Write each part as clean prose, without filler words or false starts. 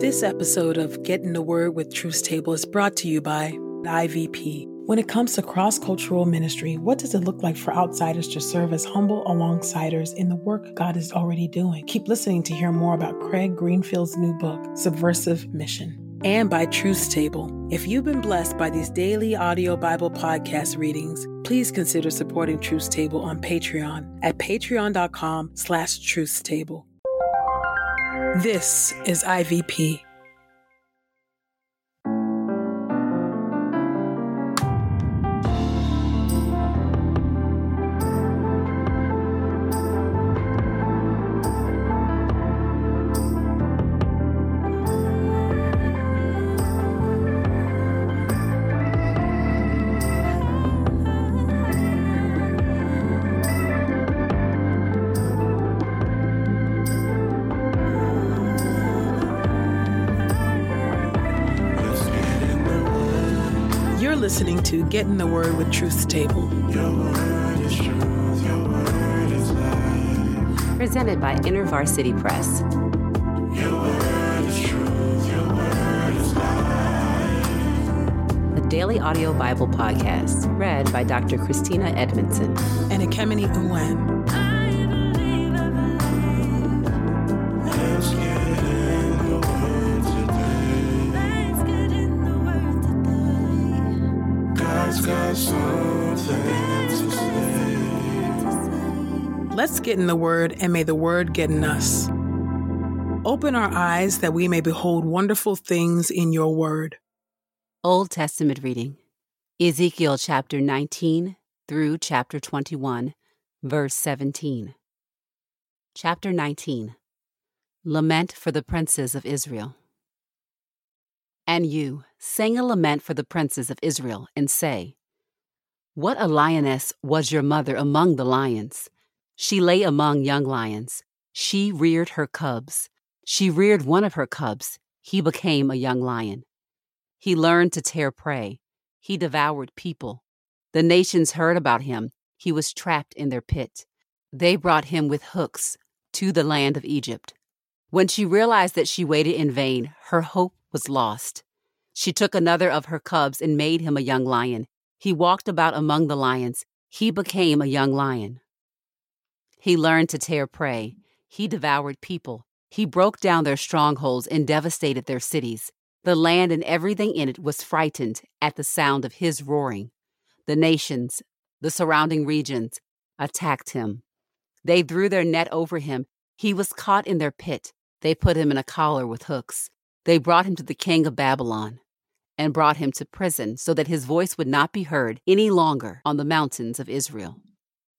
This episode of Getting the Word with Truth's Table is brought to you by IVP. When it comes to cross-cultural ministry, what does it look like for outsiders to serve as humble alongsiders in the work God is already doing? Keep listening to hear more about Craig Greenfield's new book, Subversive Mission. And by Truth's Table. If you've been blessed by these daily audio Bible podcast readings, please consider supporting Truth's Table on Patreon at patreon.com/Truth's Table. This is IVP. Listening to Getting the Word with Truth's Table. Your word is truth, your word is life. Presented by InterVarsity Press. Your word is truth, your word is life. The Daily Audio Bible Podcast, read by Dr. Christina Edmondson and Echemini Owen. Let's get in the Word, and may the Word get in us. Open our eyes that we may behold wonderful things in your Word. Old Testament reading, Ezekiel chapter 19 through chapter 21, verse 17. Chapter 19, Lament for the Princes of Israel. And you, sing a lament for the princes of Israel, and say, What a lioness was your mother among the lions! She lay among young lions. She reared her cubs. She reared one of her cubs. He became a young lion. He learned to tear prey. He devoured people. The nations heard about him. He was trapped in their pit. They brought him with hooks to the land of Egypt. When she realized that she waited in vain, her hope was lost. She took another of her cubs and made him a young lion. He walked about among the lions. He became a young lion. He learned to tear prey. He devoured people. He broke down their strongholds and devastated their cities. The land and everything in it was frightened at the sound of his roaring. The nations, the surrounding regions, attacked him. They threw their net over him. He was caught in their pit. They put him in a collar with hooks. They brought him to the king of Babylon and brought him to prison so that his voice would not be heard any longer on the mountains of Israel.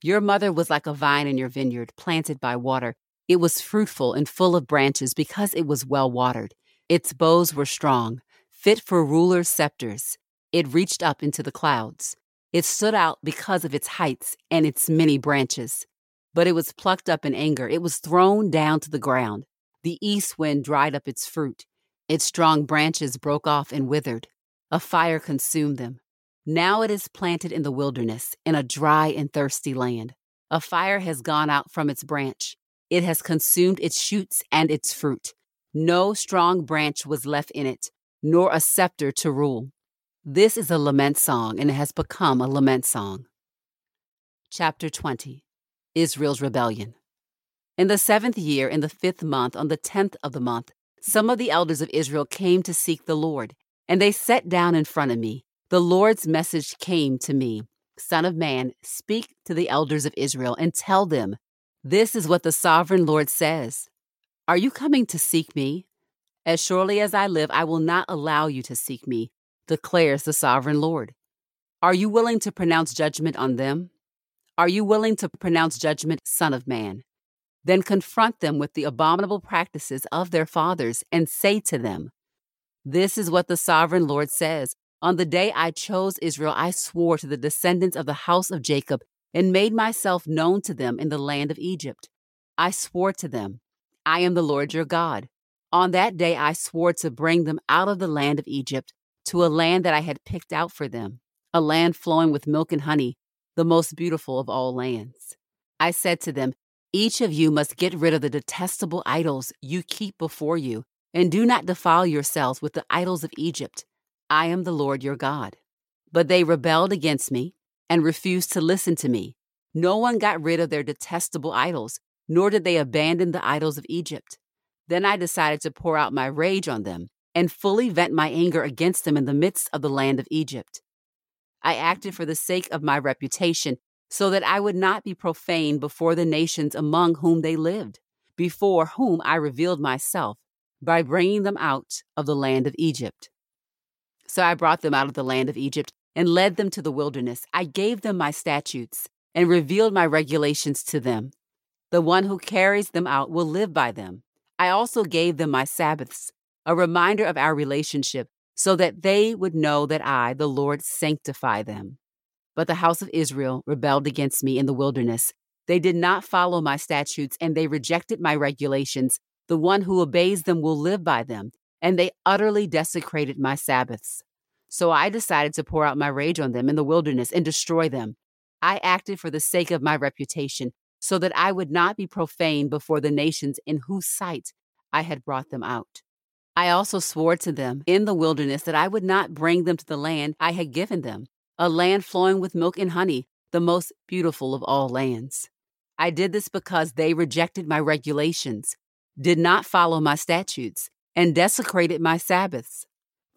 Your mother was like a vine in your vineyard, planted by water. It was fruitful and full of branches because it was well watered. Its boughs were strong, fit for rulers' scepters. It reached up into the clouds. It stood out because of its heights and its many branches. But it was plucked up in anger. It was thrown down to the ground. The east wind dried up its fruit. Its strong branches broke off and withered. A fire consumed them. Now it is planted in the wilderness, in a dry and thirsty land. A fire has gone out from its branch. It has consumed its shoots and its fruit. No strong branch was left in it, nor a scepter to rule. This is a lament song, and it has become a lament song. Chapter 20, Israel's Rebellion. In the 7th year, in the 5th month, on the 10th of the month, some of the elders of Israel came to seek the Lord, and they sat down in front of me. The Lord's message came to me, Son of man, speak to the elders of Israel and tell them, this is what the sovereign Lord says. Are you coming to seek me? As surely as I live, I will not allow you to seek me, declares the sovereign Lord. Are you willing to pronounce judgment on them? Are you willing to pronounce judgment, Son of man? Then confront them with the abominable practices of their fathers and say to them, this is what the sovereign Lord says. On the day I chose Israel, I swore to the descendants of the house of Jacob and made myself known to them in the land of Egypt. I swore to them, I am the Lord your God. On that day I swore to bring them out of the land of Egypt to a land that I had picked out for them, a land flowing with milk and honey, the most beautiful of all lands. I said to them, each of you must get rid of the detestable idols you keep before you And do not defile yourselves with the idols of Egypt. I am the Lord your God. But they rebelled against me and refused to listen to me. No one got rid of their detestable idols, nor did they abandon the idols of Egypt. Then I decided to pour out my rage on them and fully vent my anger against them in the midst of the land of Egypt. I acted for the sake of my reputation, so that I would not be profaned before the nations among whom they lived, before whom I revealed myself, by bringing them out of the land of Egypt. So I brought them out of the land of Egypt and led them to the wilderness. I gave them my statutes and revealed my regulations to them. The one who carries them out will live by them. I also gave them my Sabbaths, a reminder of our relationship, so that they would know that I, the Lord, sanctify them. But the house of Israel rebelled against me in the wilderness. They did not follow my statutes, and they rejected my regulations. The one who obeys them will live by them, and they utterly desecrated my Sabbaths. So I decided to pour out my rage on them in the wilderness and destroy them. I acted for the sake of my reputation, so that I would not be profaned before the nations in whose sight I had brought them out. I also swore to them in the wilderness that I would not bring them to the land I had given them, a land flowing with milk and honey, the most beautiful of all lands. I did this because they rejected my regulations, did not follow my statutes, and desecrated my Sabbaths,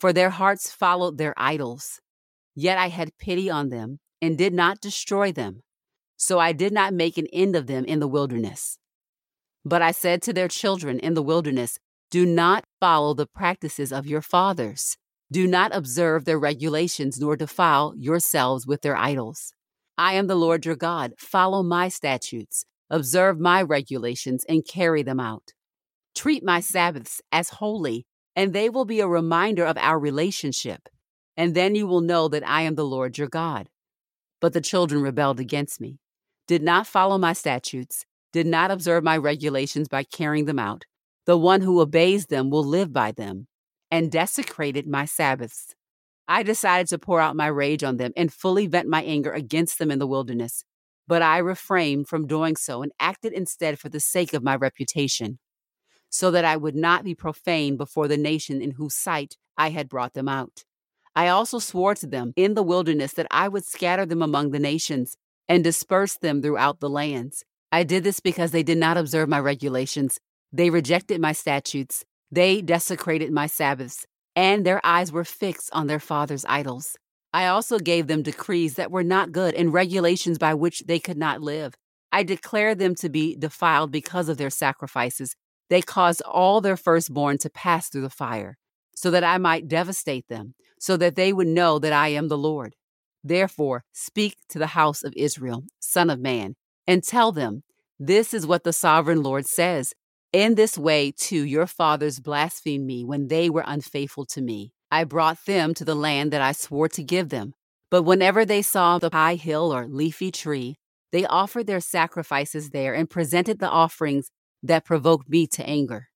for their hearts followed their idols. Yet I had pity on them and did not destroy them, so I did not make an end of them in the wilderness. But I said to their children in the wilderness, do not follow the practices of your fathers. Do not observe their regulations, nor defile yourselves with their idols. I am the Lord your God. Follow my statutes, observe my regulations, and carry them out. Treat my Sabbaths as holy, and they will be a reminder of our relationship. And then you will know that I am the Lord your God. But the children rebelled against me, did not follow my statutes, did not observe my regulations by carrying them out. The one who obeys them will live by them, and desecrated my Sabbaths. I decided to pour out my rage on them and fully vent my anger against them in the wilderness. But I refrained from doing so and acted instead for the sake of my reputation, so that I would not be profaned before the nation in whose sight I had brought them out. I also swore to them in the wilderness that I would scatter them among the nations and disperse them throughout the lands. I did this because they did not observe my regulations. They rejected my statutes. They desecrated my Sabbaths, and their eyes were fixed on their fathers' idols. I also gave them decrees that were not good and regulations by which they could not live. I declared them to be defiled because of their sacrifices. They caused all their firstborn to pass through the fire, so that I might devastate them, so that they would know that I am the Lord. Therefore, speak to the house of Israel, son of man, and tell them, this is what the sovereign Lord says. In this way, too, your fathers blasphemed me when they were unfaithful to me. I brought them to the land that I swore to give them. But whenever they saw the high hill or leafy tree, they offered their sacrifices there and presented the offerings that provoked me to anger.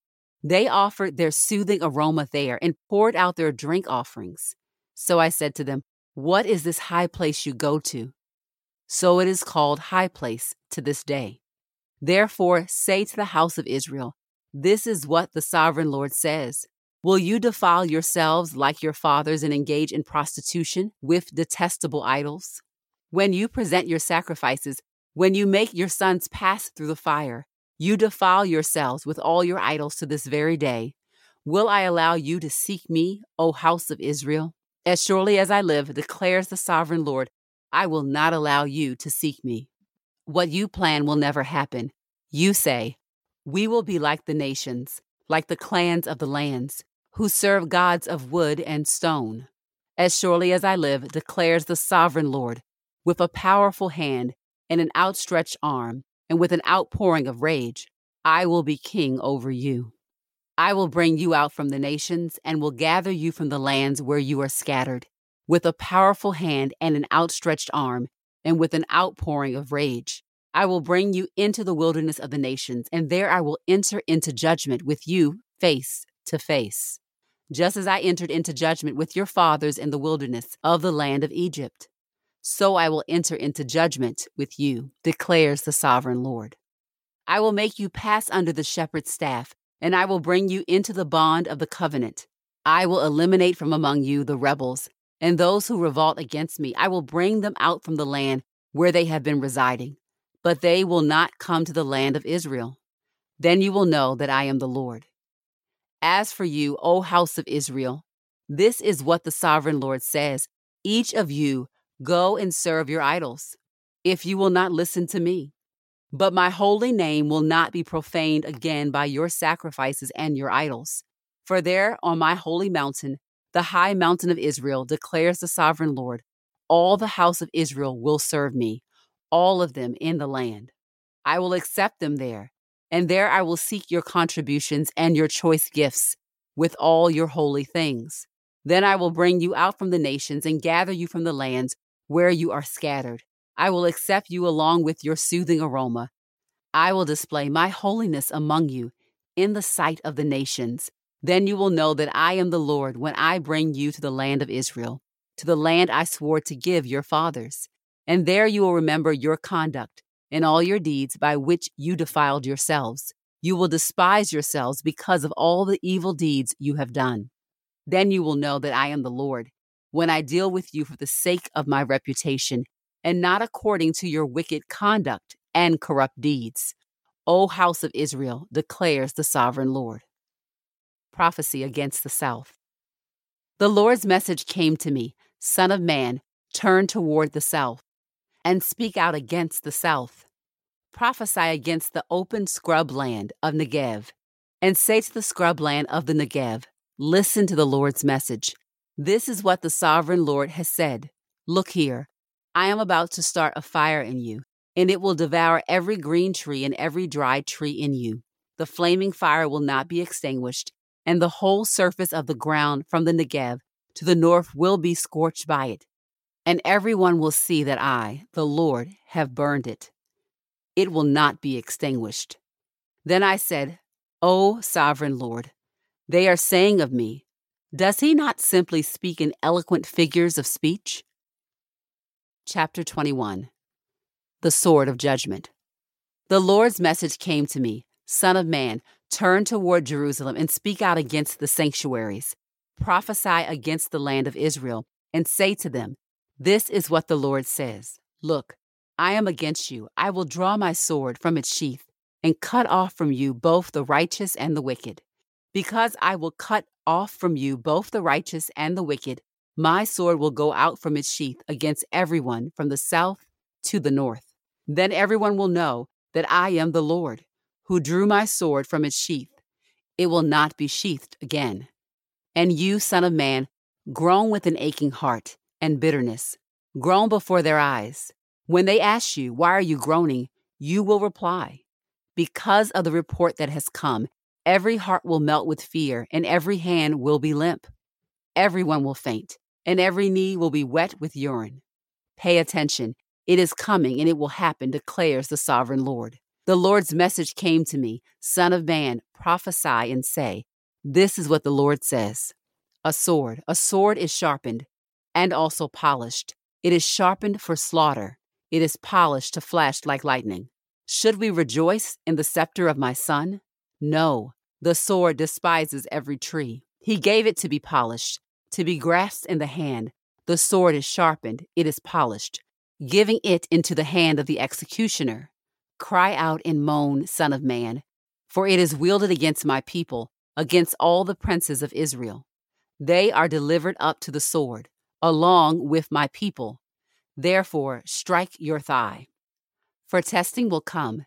They offered their soothing aroma there and poured out their drink offerings. So I said to them, what is this high place you go to? So it is called High Place to this day. Therefore say to the house of Israel, this is what the sovereign Lord says. Will you defile yourselves like your fathers and engage in prostitution with detestable idols? When you present your sacrifices, when you make your sons pass through the fire, you defile yourselves with all your idols to this very day. Will I allow you to seek me, O house of Israel? As surely as I live, declares the sovereign Lord, I will not allow you to seek me. What you plan will never happen. You say, we will be like the nations, like the clans of the lands, who serve gods of wood and stone. As surely as I live, declares the sovereign Lord, with a powerful hand and an outstretched arm, and with an outpouring of rage, I will be king over you. I will bring you out from the nations and will gather you from the lands where you are scattered, with a powerful hand and an outstretched arm, and with an outpouring of rage. I will bring you into the wilderness of the nations, and there I will enter into judgment with you face to face, just as I entered into judgment with your fathers in the wilderness of the land of Egypt. So I will enter into judgment with you, declares the sovereign Lord. I will make you pass under the shepherd's staff, and I will bring you into the bond of the covenant. I will eliminate from among you the rebels and those who revolt against me. I will bring them out from the land where they have been residing, but they will not come to the land of Israel. Then you will know that I am the Lord. As for you, O house of Israel, this is what the sovereign Lord says. Each of you go and serve your idols, if you will not listen to me. But my holy name will not be profaned again by your sacrifices and your idols. For there on my holy mountain, the high mountain of Israel, declares the sovereign Lord, all the house of Israel will serve me, all of them in the land. I will accept them there, and there I will seek your contributions and your choice gifts with all your holy things. Then I will bring you out from the nations and gather you from the lands where you are scattered. I will accept you along with your soothing aroma. I will display my holiness among you in the sight of the nations. Then you will know that I am the Lord when I bring you to the land of Israel, to the land I swore to give your fathers. And there you will remember your conduct and all your deeds by which you defiled yourselves. You will despise yourselves because of all the evil deeds you have done. Then you will know that I am the Lord when I deal with you for the sake of my reputation and not according to your wicked conduct and corrupt deeds. O house of Israel, declares the sovereign Lord. Prophecy against the south. The Lord's message came to me, Son of man, turn toward the south and speak out against the south. Prophesy against the open scrub land of Negev and say to the scrub land of the Negev, listen to the Lord's message. This is what the sovereign Lord has said. Look here, I am about to start a fire in you, and it will devour every green tree and every dry tree in you. The flaming fire will not be extinguished, and the whole surface of the ground from the Negev to the north will be scorched by it, and everyone will see that I, the Lord, have burned it. It will not be extinguished. Then I said, O sovereign Lord, they are saying of me, does he not simply speak in eloquent figures of speech? Chapter 21. The Sword of Judgment. The Lord's message came to me, Son of man, turn toward Jerusalem and speak out against the sanctuaries. Prophesy against the land of Israel and say to them, this is what the Lord says. Look, I am against you. I will draw my sword from its sheath and cut off from you both the righteous and the wicked. Because I will cut off from you both the righteous and the wicked, my sword will go out from its sheath against everyone from the south to the north. Then everyone will know that I am the Lord, who drew my sword from its sheath. It will not be sheathed again. And you, Son of man, groan with an aching heart and bitterness, groan before their eyes. When they ask you, why are you groaning? You will reply, because of the report that has come. Every heart will melt with fear, and every hand will be limp. Everyone will faint, and every knee will be wet with urine. Pay attention. It is coming, and it will happen, declares the sovereign Lord. The Lord's message came to me, Son of man, prophesy and say, this is what the Lord says. A sword is sharpened and also polished. It is sharpened for slaughter. It is polished to flash like lightning. Should we rejoice in the scepter of my son? No, the sword despises every tree. He gave it to be polished, to be grasped in the hand. The sword is sharpened. It is polished, giving it into the hand of the executioner. Cry out and moan, Son of man, for it is wielded against my people, against all the princes of Israel. They are delivered up to the sword, along with my people. Therefore, strike your thigh. For testing will come,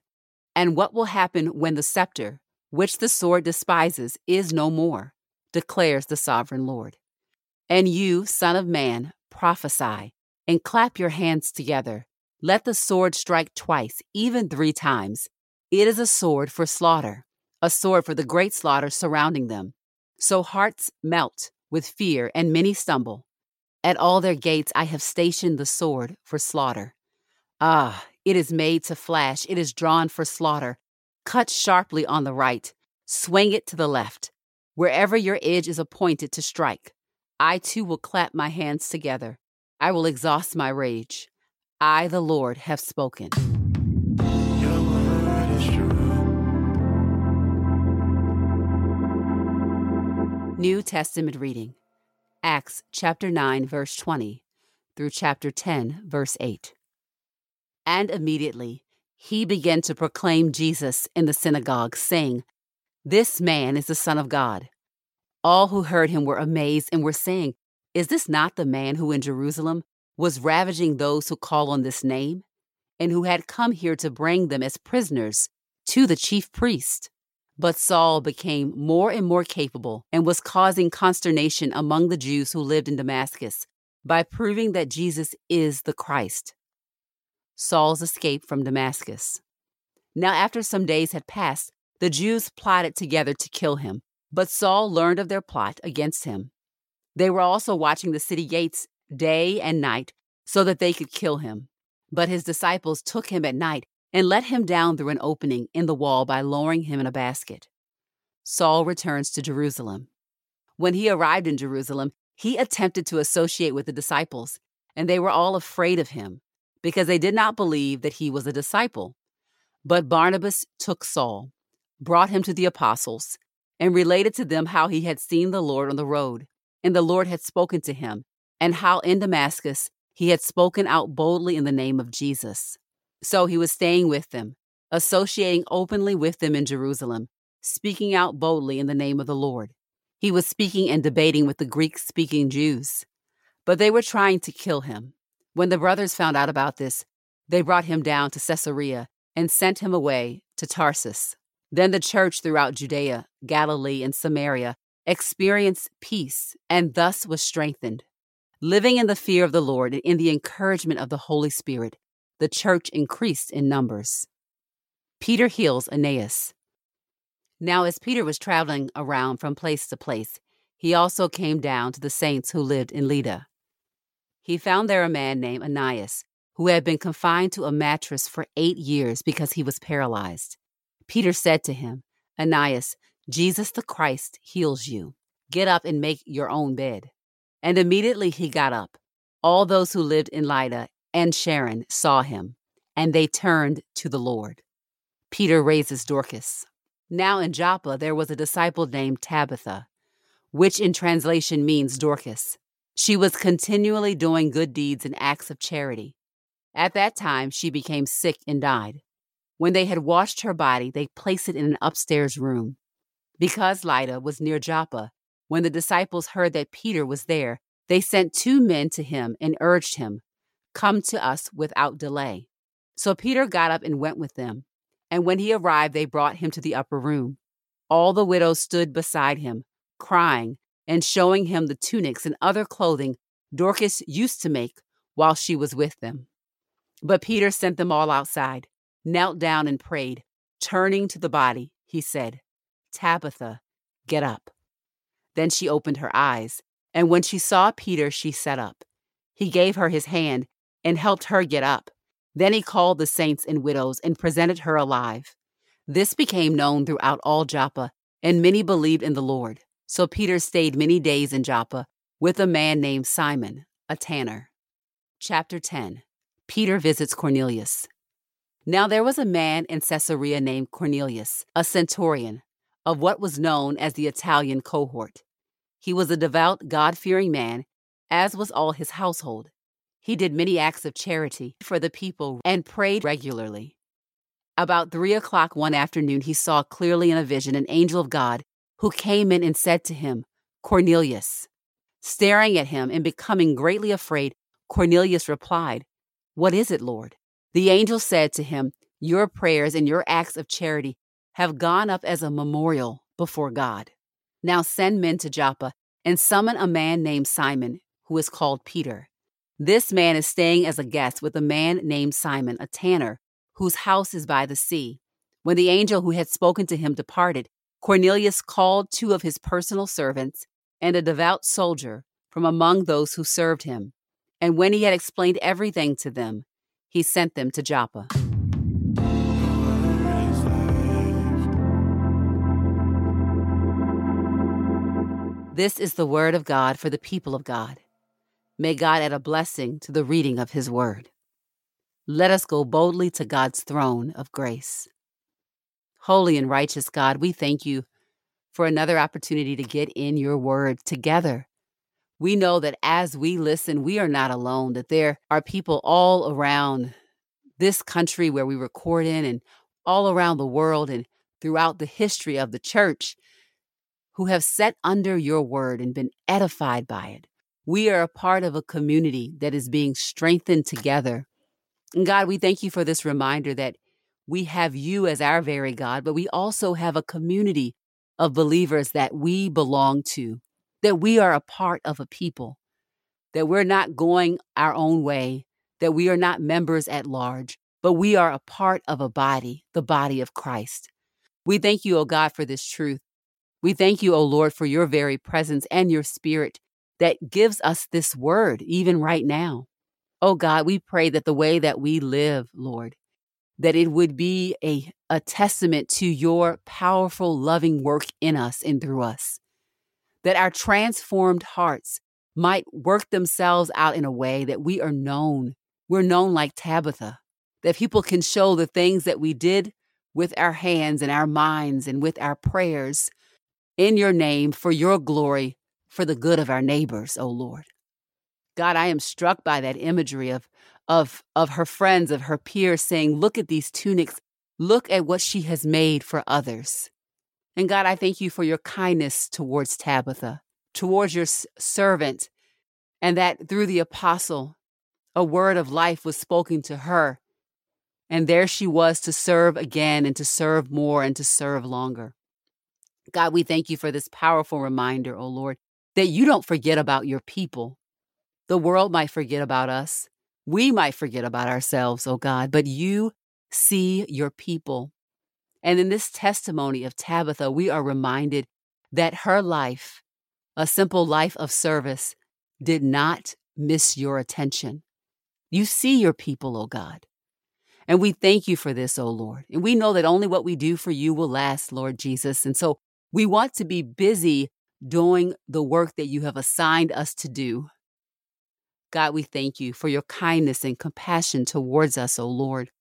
and what will happen when the scepter, which the sword despises, is no more, declares the sovereign Lord. And you, Son of man, prophesy, and clap your hands together. Let the sword strike twice, even 3 times. It is a sword for slaughter, a sword for the great slaughter surrounding them. So hearts melt with fear and many stumble. At all their gates I have stationed the sword for slaughter. Ah, it is made to flash. It is drawn for slaughter. Cut sharply on the right. Swing it to the left, wherever your edge is appointed to strike. I too will clap my hands together. I will exhaust my rage. I, the Lord, have spoken. Your word is true. New Testament reading, Acts chapter 9, verse 20 through chapter 10, verse 8. And immediately he began to proclaim Jesus in the synagogue, saying, "This man is the Son of God." All who heard him were amazed and were saying, "Is this not the man who in Jerusalem was ravaging those who call on this name, and who had come here to bring them as prisoners to the chief priest?" But Saul became more and more capable and was causing consternation among the Jews who lived in Damascus by proving that Jesus is the Christ. Saul's escape from Damascus. Now after some days had passed, the Jews plotted together to kill him, but Saul learned of their plot against him. They were also watching the city gates day and night so that they could kill him. But his disciples took him at night and let him down through an opening in the wall by lowering him in a basket. Saul returns to Jerusalem. When he arrived in Jerusalem, he attempted to associate with the disciples, and they were all afraid of him because they did not believe that he was a disciple. But Barnabas took Saul, brought him to the apostles, and related to them how he had seen the Lord on the road, and the Lord had spoken to him, and how in Damascus he had spoken out boldly in the name of Jesus. So he was staying with them, associating openly with them in Jerusalem, speaking out boldly in the name of the Lord. He was speaking and debating with the Greek-speaking Jews, but they were trying to kill him. When the brothers found out about this, they brought him down to Caesarea and sent him away to Tarsus. Then the church throughout Judea, Galilee, and Samaria experienced peace and thus was strengthened. Living in the fear of the Lord and in the encouragement of the Holy Spirit, the church increased in numbers. Peter heals Aeneas. Now as Peter was traveling around from place to place, he also came down to the saints who lived in Lydda. He found there a man named Aeneas, who had been confined to a mattress for 8 years because he was paralyzed. Peter said to him, "Aeneas, Jesus the Christ heals you. Get up and make your own bed." And immediately he got up. All those who lived in Lydda and Sharon saw him, and they turned to the Lord. Peter raises Dorcas. Now in Joppa there was a disciple named Tabitha, which in translation means Dorcas. She was continually doing good deeds and acts of charity. At that time she became sick and died. When they had washed her body, they placed it in an upstairs room. Because Lydda was near Joppa, when the disciples heard that Peter was there, they sent 2 men to him and urged him, "Come to us without delay." So Peter got up and went with them. And when he arrived, they brought him to the upper room. All the widows stood beside him, crying and showing him the tunics and other clothing Dorcas used to make while she was with them. But Peter sent them all outside, knelt down and prayed. Turning to the body, he said, "Tabitha, get up." Then she opened her eyes, and when she saw Peter, she sat up. He gave her his hand and helped her get up. Then he called the saints and widows and presented her alive. This became known throughout all Joppa, and many believed in the Lord. So Peter stayed many days in Joppa with a man named Simon, a tanner. Chapter 10. Peter visits Cornelius. Now there was a man in Caesarea named Cornelius, a centurion, of what was known as the Italian cohort. He was a devout, God-fearing man, as was all his household. He did many acts of charity for the people and prayed regularly. About 3 o'clock one afternoon, he saw clearly in a vision an angel of God who came in and said to him, "Cornelius." Staring at him and becoming greatly afraid, Cornelius replied, "What is it, Lord?" The angel said to him, "Your prayers and your acts of charity have gone up as a memorial before God. Now send men to Joppa and summon a man named Simon, who is called Peter. This man is staying as a guest with a man named Simon, a tanner, whose house is by the sea." When the angel who had spoken to him departed, Cornelius called 2 of his personal servants and a devout soldier from among those who served him. And when he had explained everything to them, he sent them to Joppa. This is the word of God for the people of God. May God add a blessing to the reading of his word. Let us go boldly to God's throne of grace. Holy and righteous God, we thank you for another opportunity to get in your word together. We know that as we listen, we are not alone, that there are people all around this country where we record in and all around the world and throughout the history of the church who have sat under your word and been edified by it. We are a part of a community that is being strengthened together. And God, we thank you for this reminder that we have you as our very God, but we also have a community of believers that we belong to, that we are a part of a people, that we're not going our own way, that we are not members at large, but we are a part of a body, the body of Christ. We thank you, O God, for this truth. We thank you, O Lord, for your very presence and your spirit that gives us this word, even right now. O God, we pray that the way that we live, Lord, that it would be a testament to your powerful, loving work in us and through us, that our transformed hearts might work themselves out in a way that we are known. We're known like Tabitha, that people can show the things that we did with our hands and our minds and with our prayers in your name for your glory, for the good of our neighbors, O Lord. God, I am struck by that imagery of her friends, of her peers saying, look at these tunics, look at what she has made for others. And God, I thank you for your kindness towards Tabitha, towards your servant, and that through the apostle, a word of life was spoken to her. And there she was to serve again and to serve more and to serve longer. God, we thank you for this powerful reminder, O Lord, that you don't forget about your people. The world might forget about us. We might forget about ourselves, O God, but you see your people. And in this testimony of Tabitha, we are reminded that her life, a simple life of service, did not miss your attention. You see your people, O God. And we thank you for this, O Lord. And we know that only what we do for you will last, Lord Jesus. And so we want to be busy doing the work that you have assigned us to do. God, we thank you for your kindness and compassion towards us, O Lord.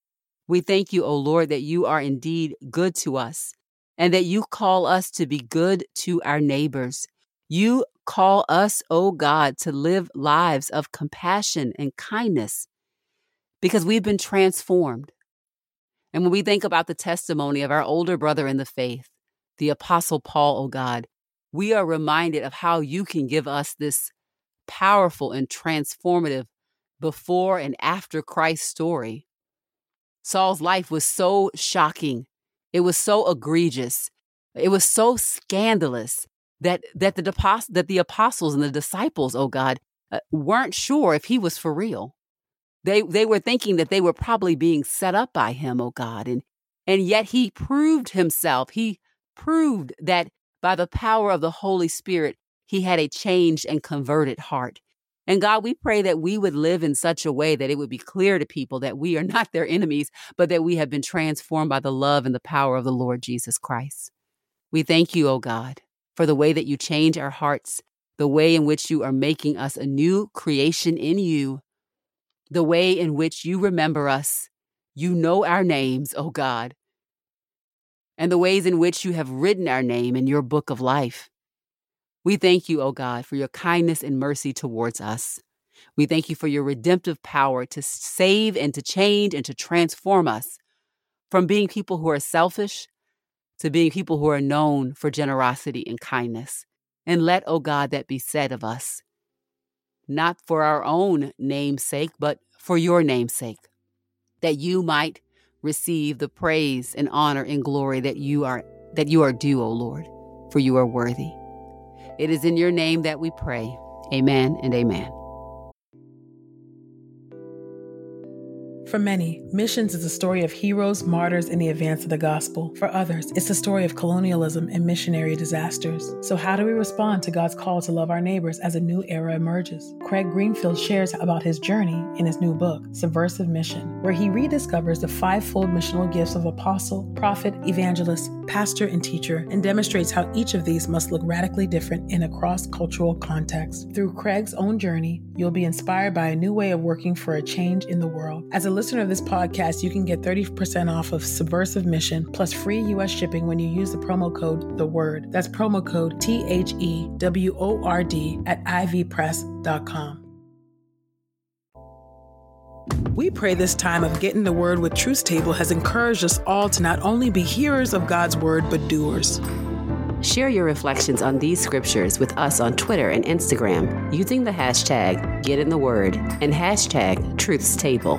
We thank you, O Lord, that you are indeed good to us and that you call us to be good to our neighbors. You call us, O God, to live lives of compassion and kindness, because we've been transformed. And when we think about the testimony of our older brother in the faith, the Apostle Paul, O God, we are reminded of how you can give us this powerful and transformative before and after Christ story. Saul's life was so shocking. It was so egregious. It was so scandalous that the apostles and the disciples, O God, weren't sure if he was for real. They were thinking that they were probably being set up by him, O God. And yet he proved himself. He proved that by the power of the Holy Spirit, he had a changed and converted heart. And God, we pray that we would live in such a way that it would be clear to people that we are not their enemies, but that we have been transformed by the love and the power of the Lord Jesus Christ. We thank you, O God, for the way that you change our hearts, the way in which you are making us a new creation in you, the way in which you remember us, you know our names, O God, and the ways in which you have written our name in your book of life. We thank you, O God, for your kindness and mercy towards us. We thank you for your redemptive power to save and to change and to transform us from being people who are selfish to being people who are known for generosity and kindness. And let, O God, that be said of us, not for our own name's sake, but for your name's sake, that you might receive the praise and honor and glory that you are due, O Lord, for you are worthy. It is in your name that we pray. Amen and amen. For many, missions is a story of heroes, martyrs, and the advance of the gospel. For others, it's a story of colonialism and missionary disasters. So how do we respond to God's call to love our neighbors as a new era emerges? Craig Greenfield shares about his journey in his new book, Subversive Mission, where he rediscovers the fivefold missional gifts of apostle, prophet, evangelist, pastor, and teacher, and demonstrates how each of these must look radically different in a cross-cultural context. Through Craig's own journey, you'll be inspired by a new way of working for a change in the world. As a listener of this podcast, you can get 30% off of Subversive Mission plus free U.S. shipping when you use the promo code The Word. That's promo code THEWORD at InterVarsity.com. We pray this time of getting the word with Truth's Table has encouraged us all to not only be hearers of God's word, but doers. Share your reflections on these scriptures with us on Twitter and Instagram using the hashtag #GetInTheWord and hashtag Truth's Table.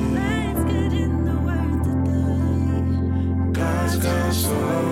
So